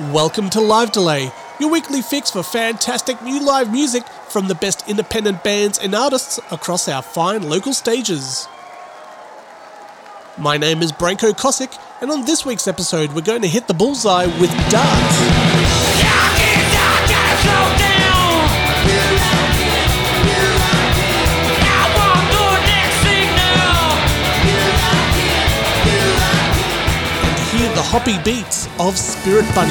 Welcome to Live Delay, your weekly fix for fantastic new live music from the best independent bands and artists across our fine local stages. My name is Branko Kosic, and on this week's episode we're going to hit the bullseye with Darts. The hoppy beats of Spirit Bunny.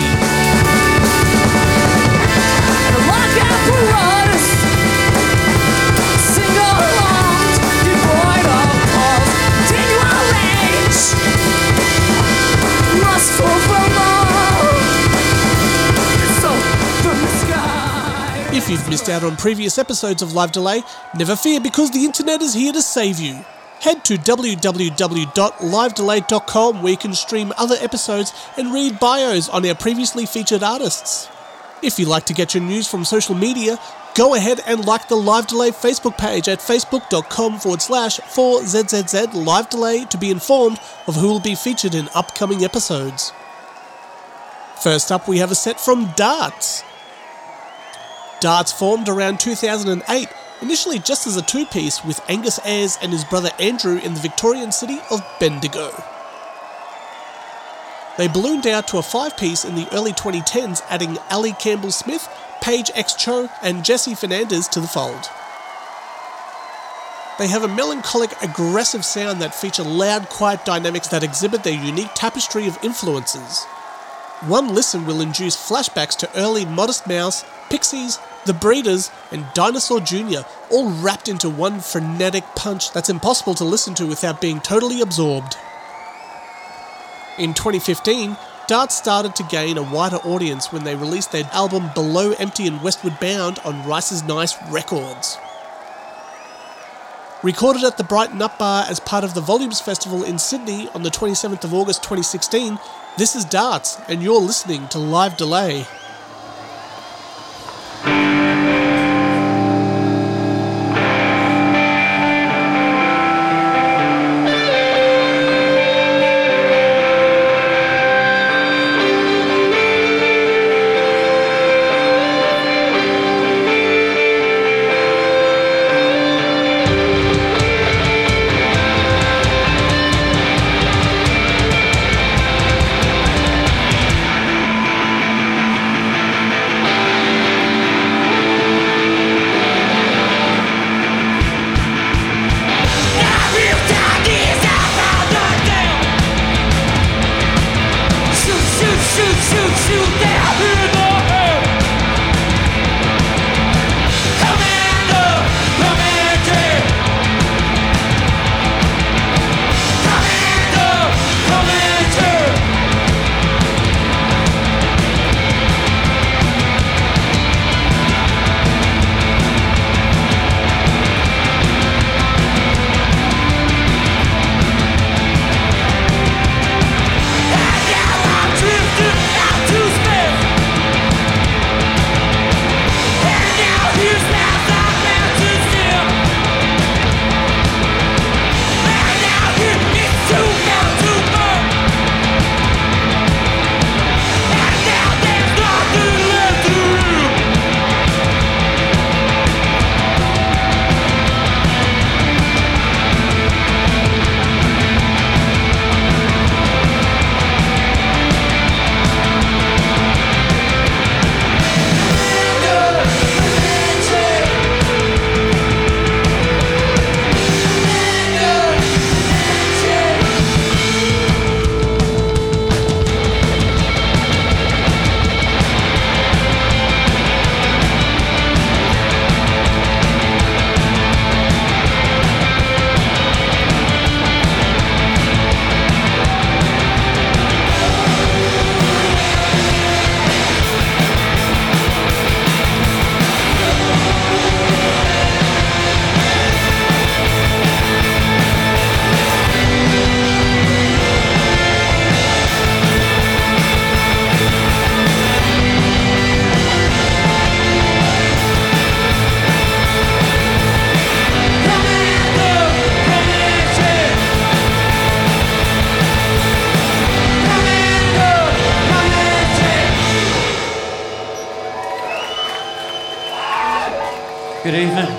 If you've missed out on previous episodes of Live Delay, never fear, because the internet is here to save you. Head to www.livedelay.com where you can stream other episodes and read bios on our previously featured artists. If you like to get your news from social media, go ahead and like the Live Delay Facebook page at facebook.com/4ZZZ Live Delay to be informed of who will be featured in upcoming episodes. First up, we have a set from Darts. Darts formed around 2008, initially just as a two-piece with Angus Ayers and his brother Andrew in the Victorian city of Bendigo. They ballooned out to a five-piece in the early 2010s, adding Ali Campbell Smith, Paige X Cho and Jesse Fernandez to the fold. They have a melancholic, aggressive sound that feature loud, quiet dynamics that exhibit their unique tapestry of influences. One listen will induce flashbacks to early Modest Mouse, Pixies, The Breeders and Dinosaur Jr., all wrapped into one frenetic punch that's impossible to listen to without being totally absorbed. In 2015, Darts started to gain a wider audience when they released their album Below Empty and Westward Bound on Rice's Nice Records. Recorded at the Brighton Up Bar as part of the Volumes Festival in Sydney on the 27th of August 2016, this is Darts, and you're listening to Live Delay. Good evening.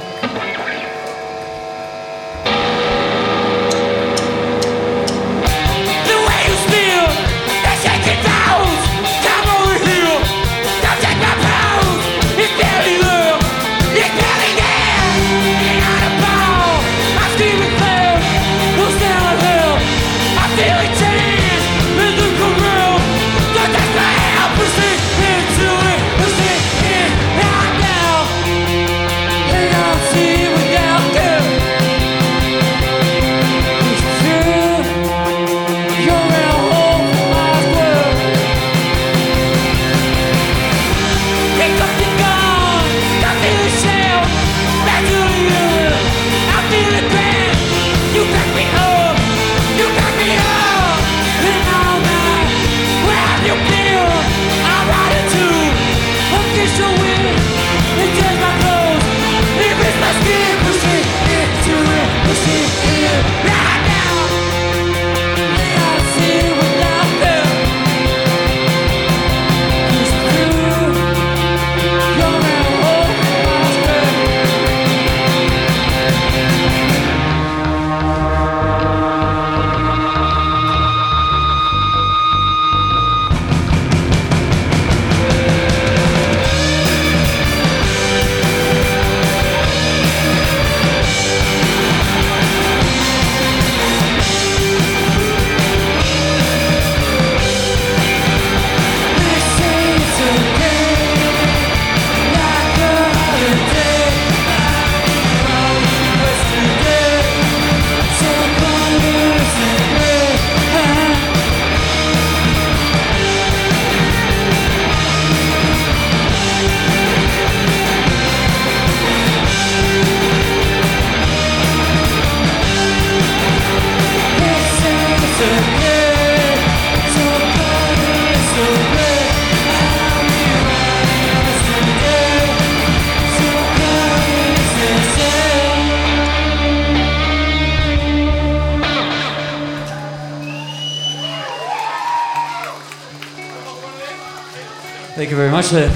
Thank you very much, sir.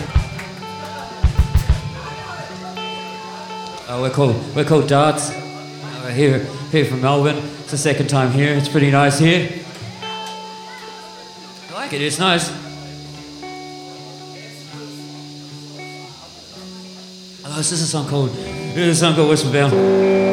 We're called Darts. We're here from Melbourne. It's the second time here. It's pretty nice here. I like it. It's nice. Oh, this is a song called. This is a song called Whisper Bound.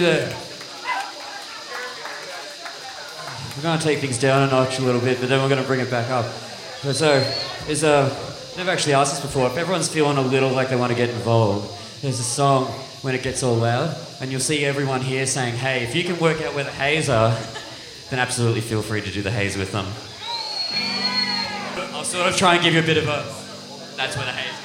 you there. We're going to take things down a notch a little bit, but then we're going to bring it back up. So, they've actually asked us before, if everyone's feeling a little like they want to get involved, there's a song, When It Gets All Loud, and you'll see everyone here saying, hey, if you can work out where the hays are, then absolutely feel free to do the hays with them. But I'll sort of try and give you a bit of a, that's where the hays go.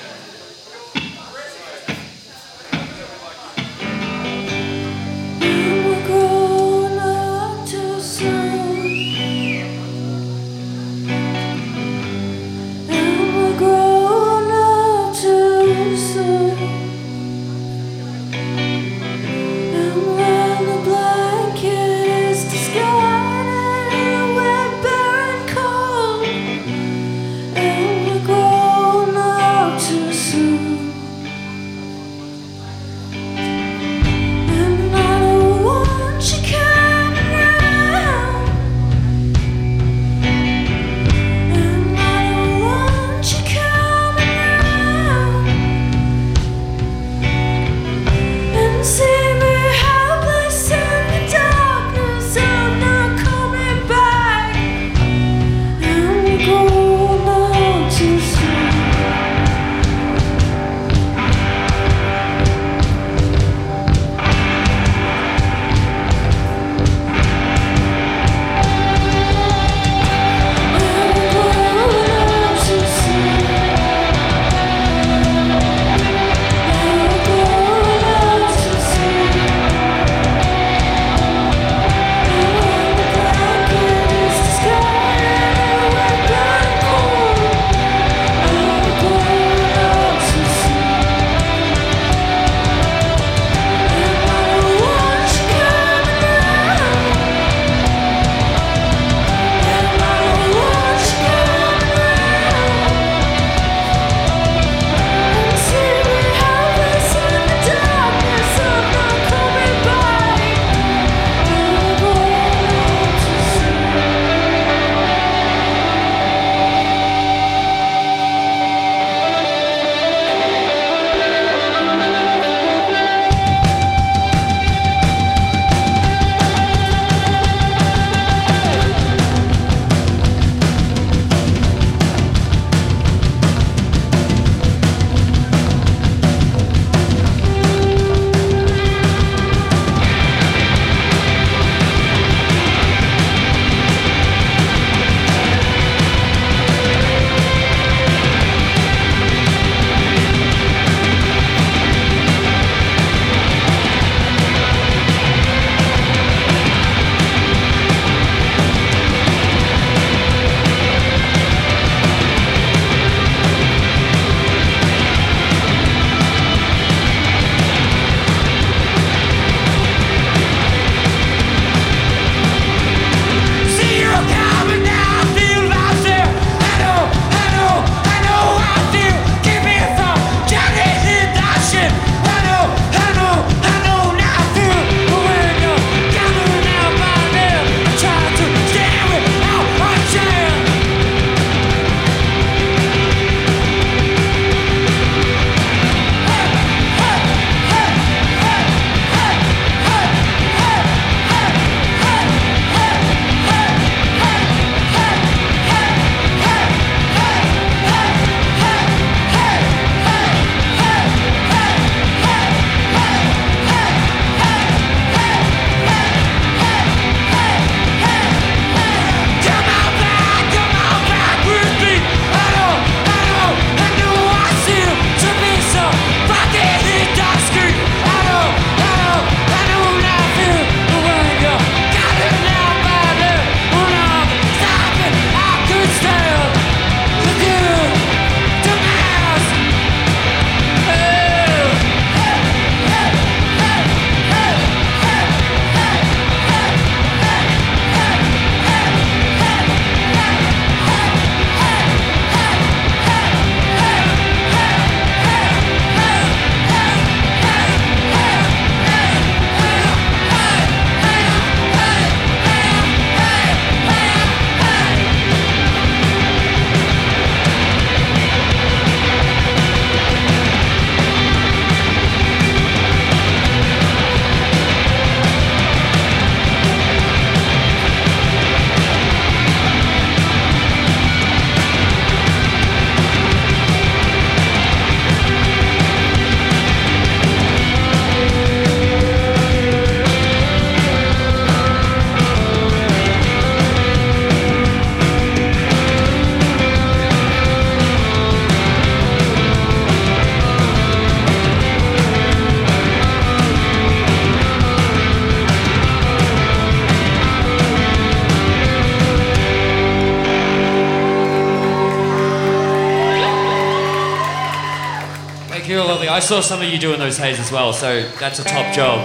I saw some of you doing those hays as well, so that's a top job.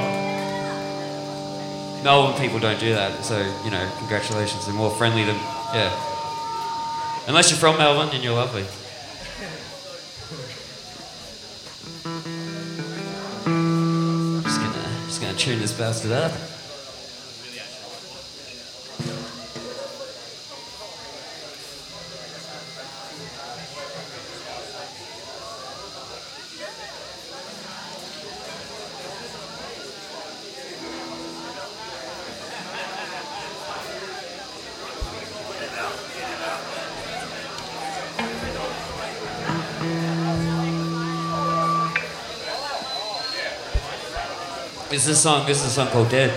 Melbourne people don't do that, so, you know, congratulations. They're more friendly than, yeah. Unless you're from Melbourne, then you're lovely. Just gonna tune this bastard up. This is a song called Dead.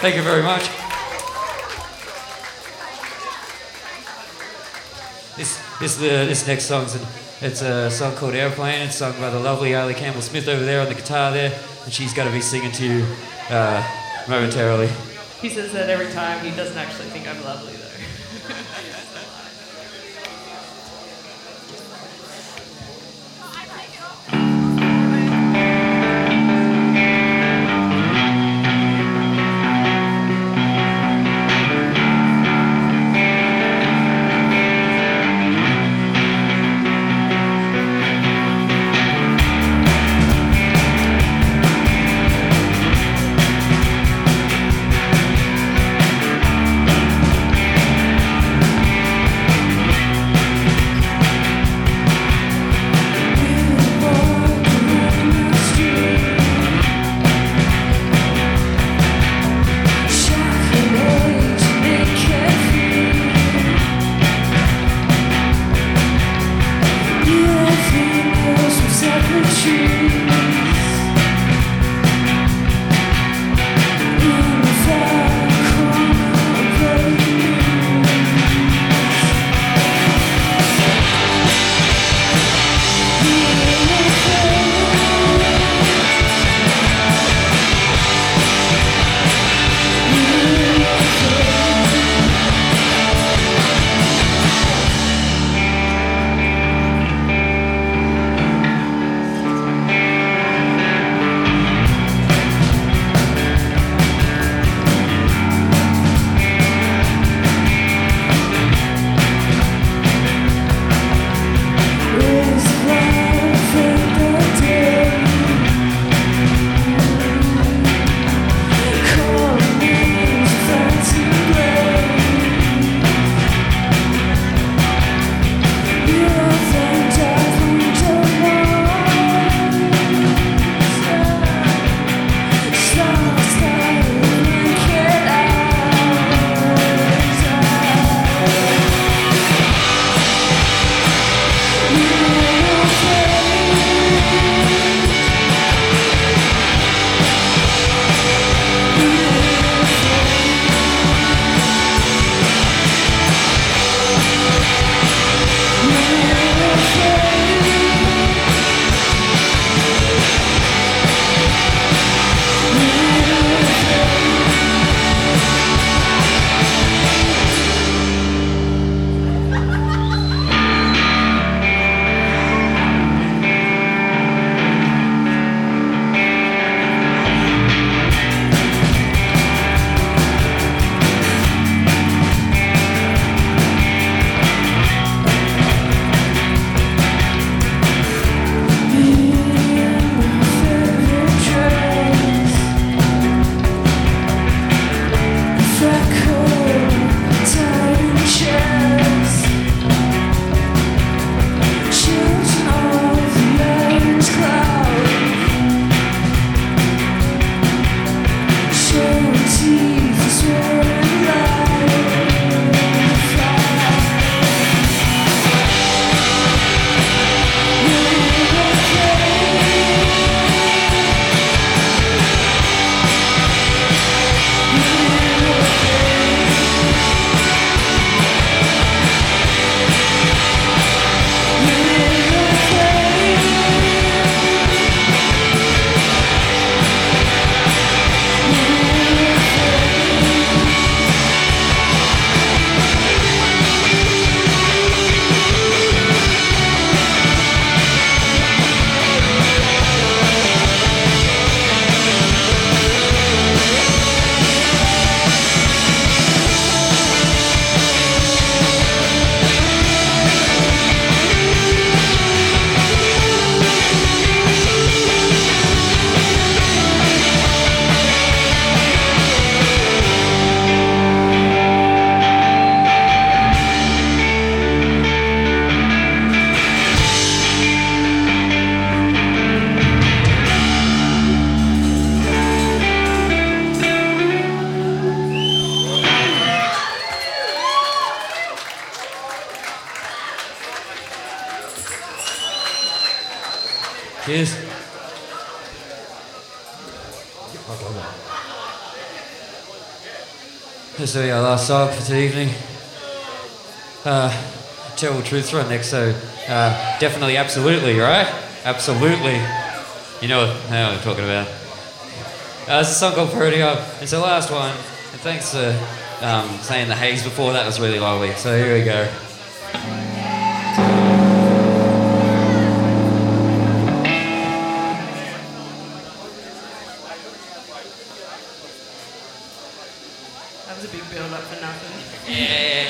Thank you very much. This next song's it's a song called Airplane. It's sung by the lovely Ali Campbell Smith over there on the guitar there, and she's going to be singing to you momentarily. He says that every time. He doesn't actually think I'm lovely though. So yeah, last song for today evening. Terrible Truths right next, so definitely, absolutely, right? Absolutely. You know what I'm talking about. It's a song called Protea. It's the last one. And thanks for saying the Haze before, that was really lovely. So here we go. Yeah.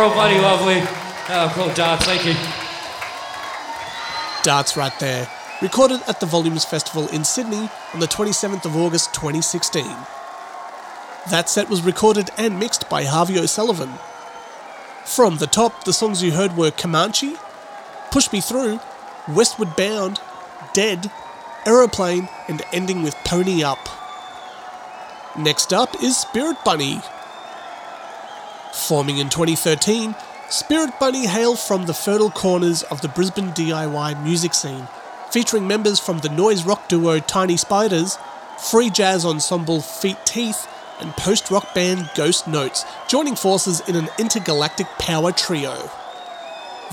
They're all bloody lovely. Oh, cool, Darts, thank you. Darts right there. Recorded at the Volumes Festival in Sydney on the 27th of August 2016. That set was recorded and mixed by Harvey O'Sullivan. From the top, the songs you heard were Comanche, Push Me Through, Westward Bound, Dead, Aeroplane, and ending with Pony Up. Next up is Spirit Bunny. Forming in 2013, Spirit Bunny hail from the fertile corners of the Brisbane DIY music scene, featuring members from the noise rock duo Tiny Spiders, free jazz ensemble Feet Teeth, and post-rock band Ghost Notes, joining forces in an intergalactic power trio.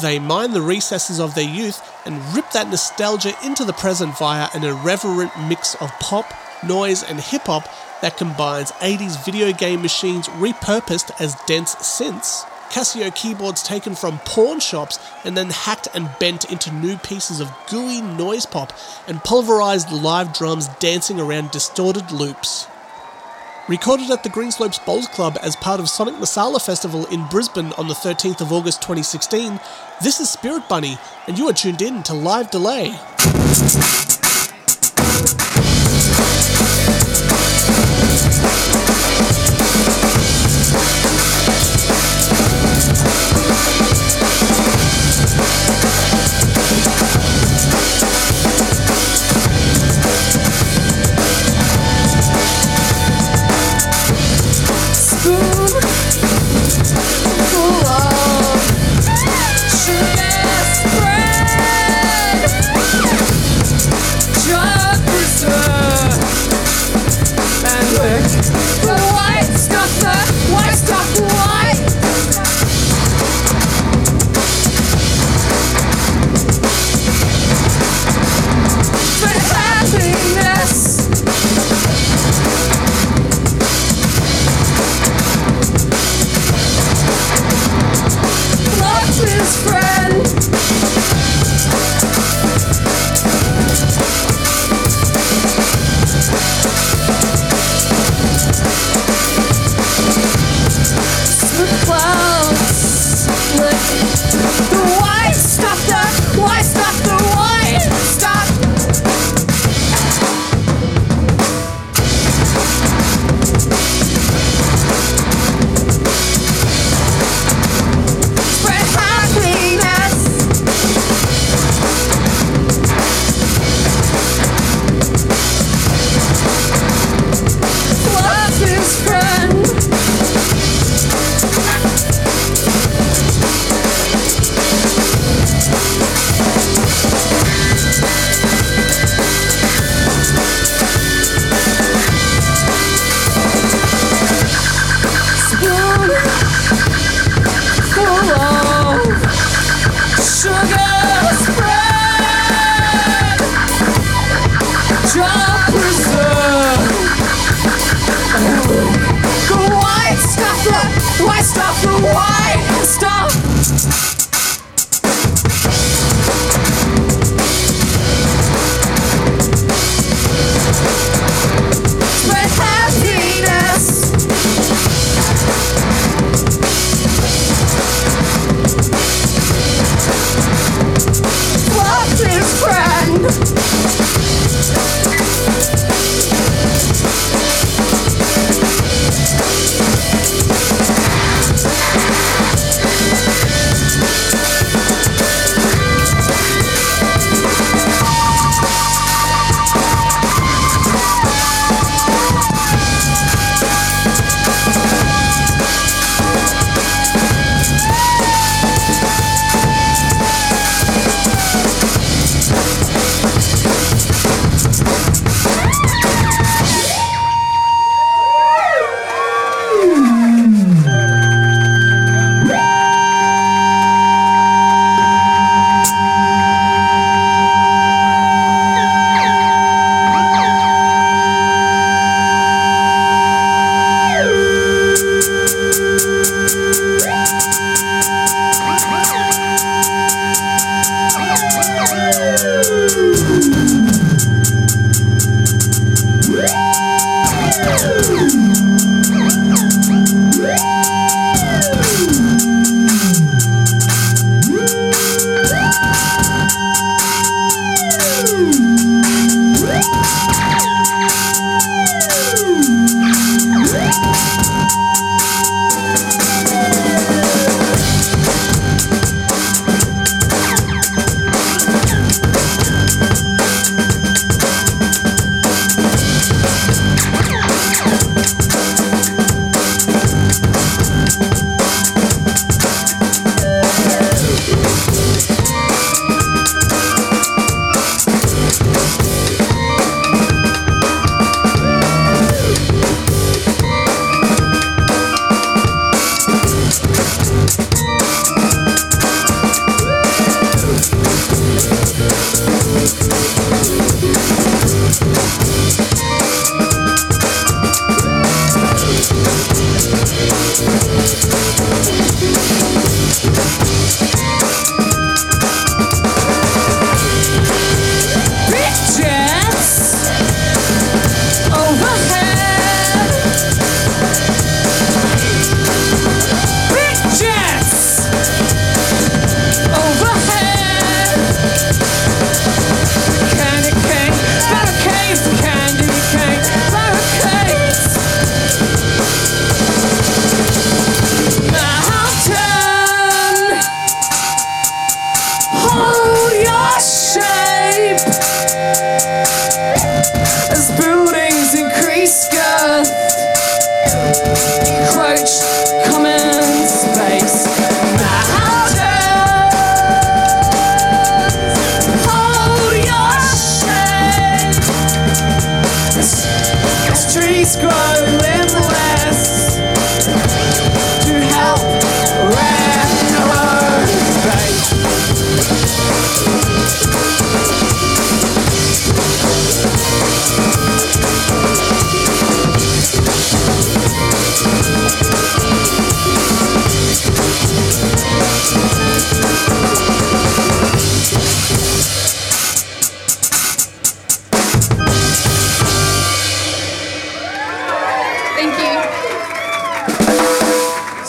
They mine the recesses of their youth and rip that nostalgia into the present via an irreverent mix of pop, noise, and hip-hop that combines 80s video game machines repurposed as dense synths, Casio keyboards taken from pawn shops and then hacked and bent into new pieces of gooey noise pop, and pulverised live drums dancing around distorted loops. Recorded at the Greenslopes Bowls Club as part of Sonic Masala Festival in Brisbane on the 13th of August 2016, this is Spirit Bunny, and you are tuned in to Live Delay.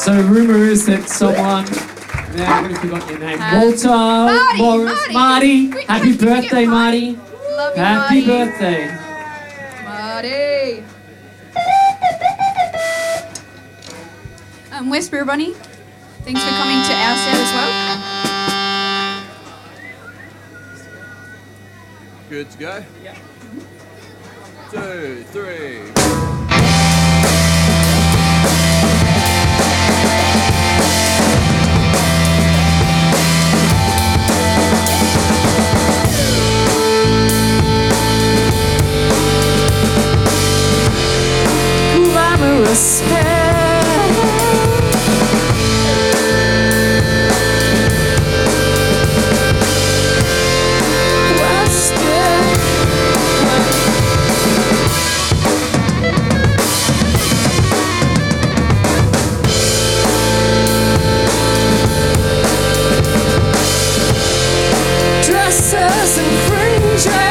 So the rumour is that someone, now I'm going to forget your name, Walter, Marty, Morris, Marty. Happy birthday, Marty. Love you, Marty. Happy birthday. Marty. We're Spirit Bunny. Thanks for coming to our set as well. Good to go? Yeah. 2, 3... glamorous hair, question dresses and fringes.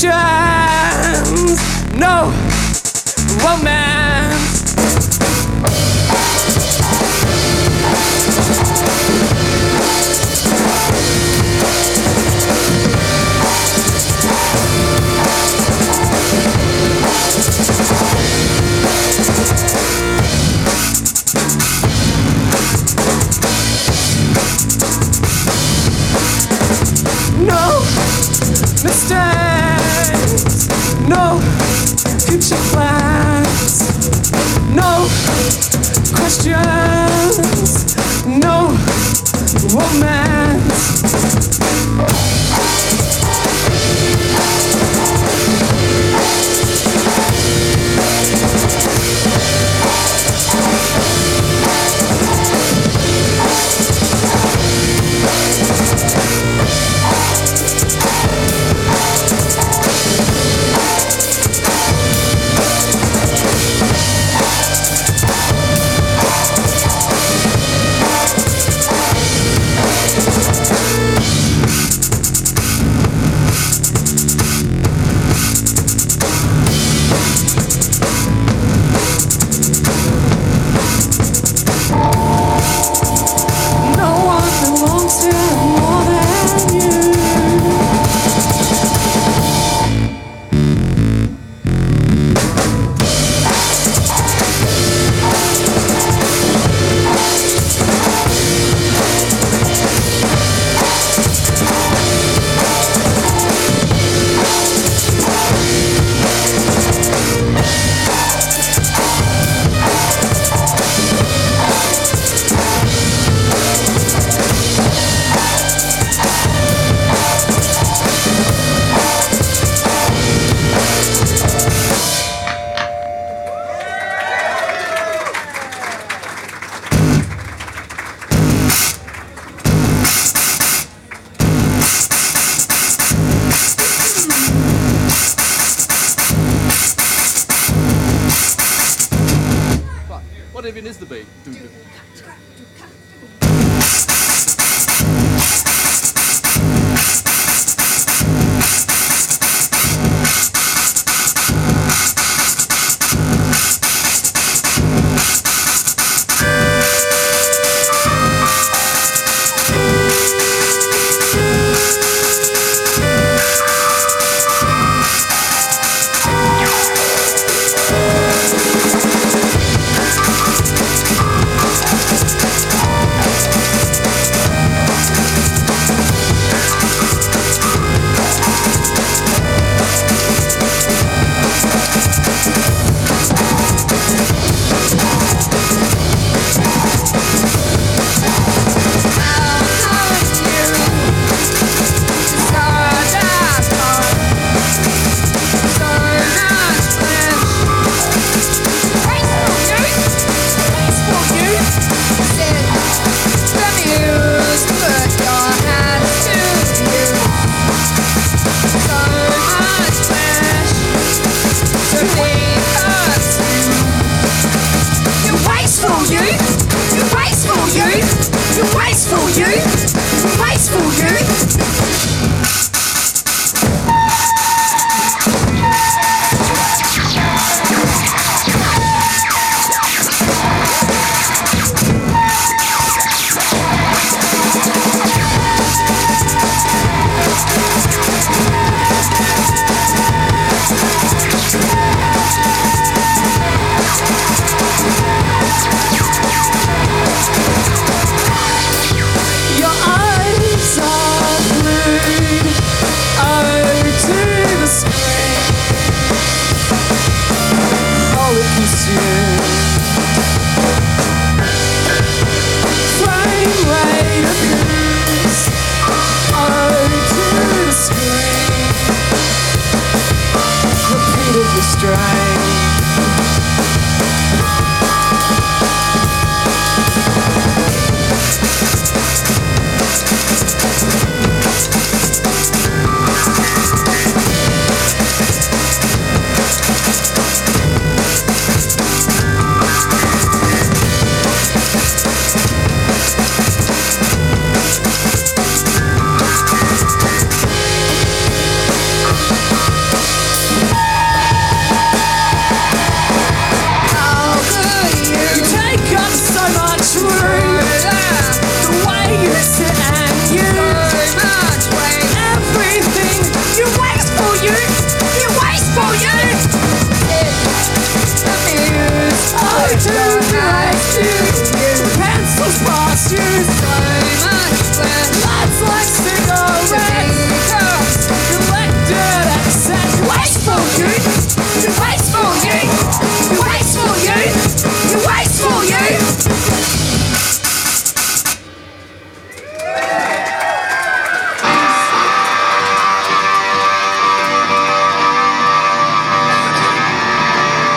questions, no romance. No mistakes, no future plans, no questions, no romance.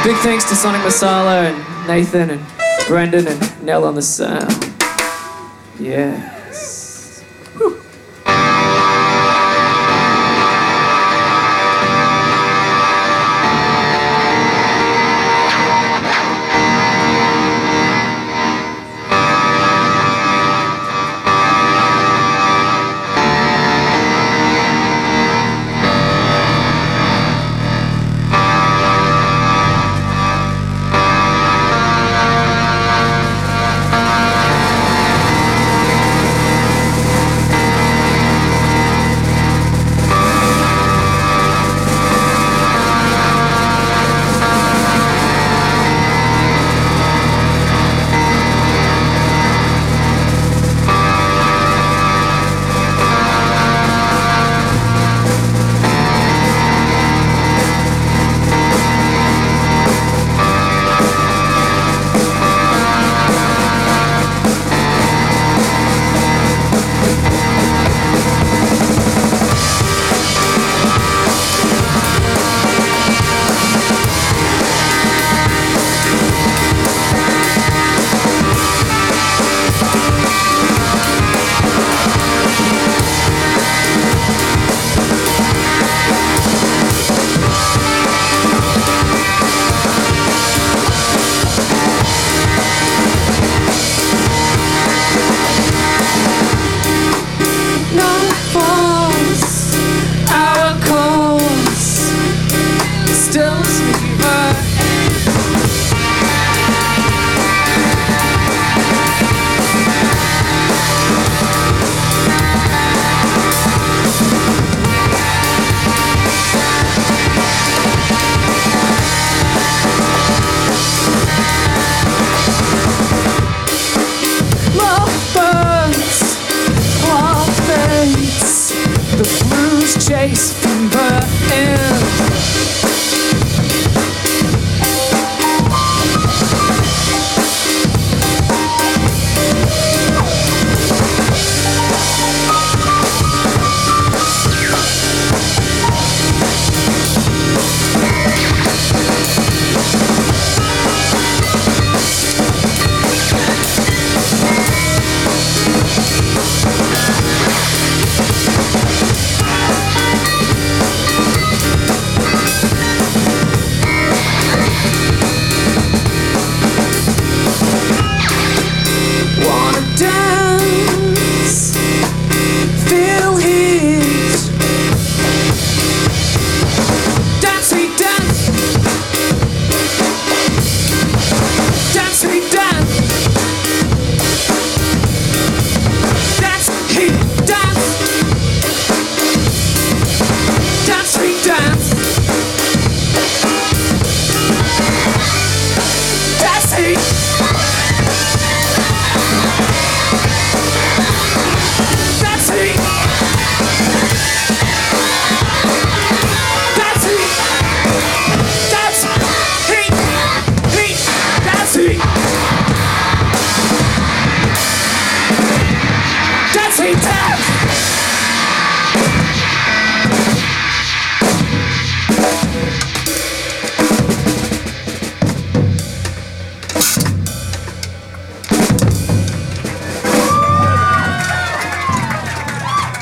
Big thanks to Sonic Masala and Nathan and Brendan and Nell on the sound. Yes. Whew.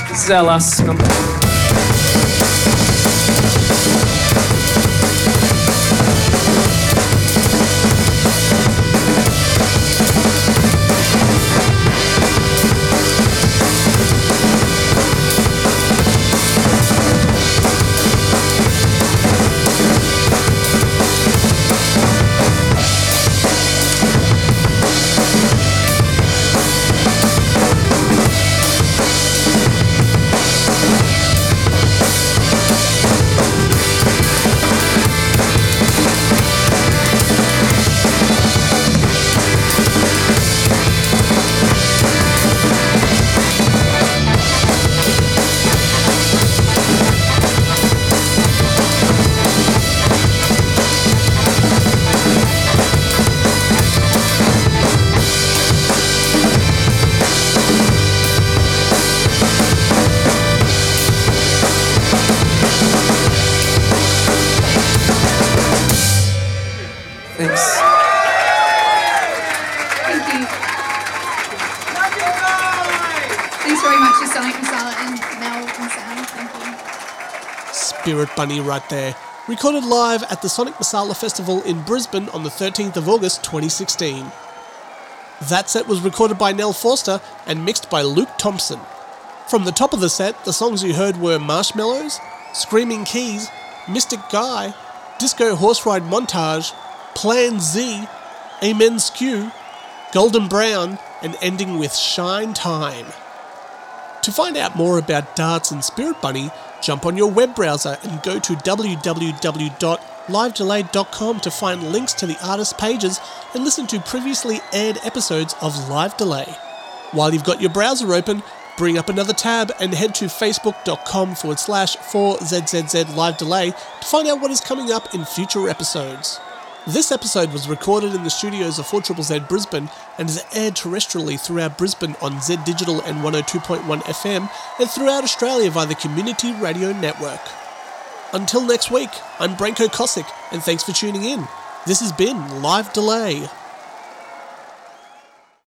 This is our last number. Thanks. Thank you. Thanks very much to Sonic Masala and Mel and Sam. Thank you. Spirit Bunny right there. Recorded live at the Sonic Masala Festival in Brisbane on the 13th of August 2016. That set was recorded by Nell Forster and mixed by Luke Thompson. From the top of the set, the songs you heard were Marshmallows, Screaming Keys, Mystic Guy, Disco Horse Ride Montage, Plan Z, Amen Skew, Golden Brown, and ending with Shine Time. To find out more about Darts and Spirit Bunny, jump on your web browser and go to www.livedelay.com to find links to the artist pages and listen to previously aired episodes of Live Delay. While you've got your browser open, bring up another tab and head to facebook.com/4ZZZ Live Delay to find out what is coming up in future episodes. This episode was recorded in the studios of 4ZZZ Brisbane and is aired terrestrially throughout Brisbane on Z Digital and 102.1 FM and throughout Australia via the Community Radio Network. Until next week, I'm Branko Kosic and thanks for tuning in. This has been Live Delay.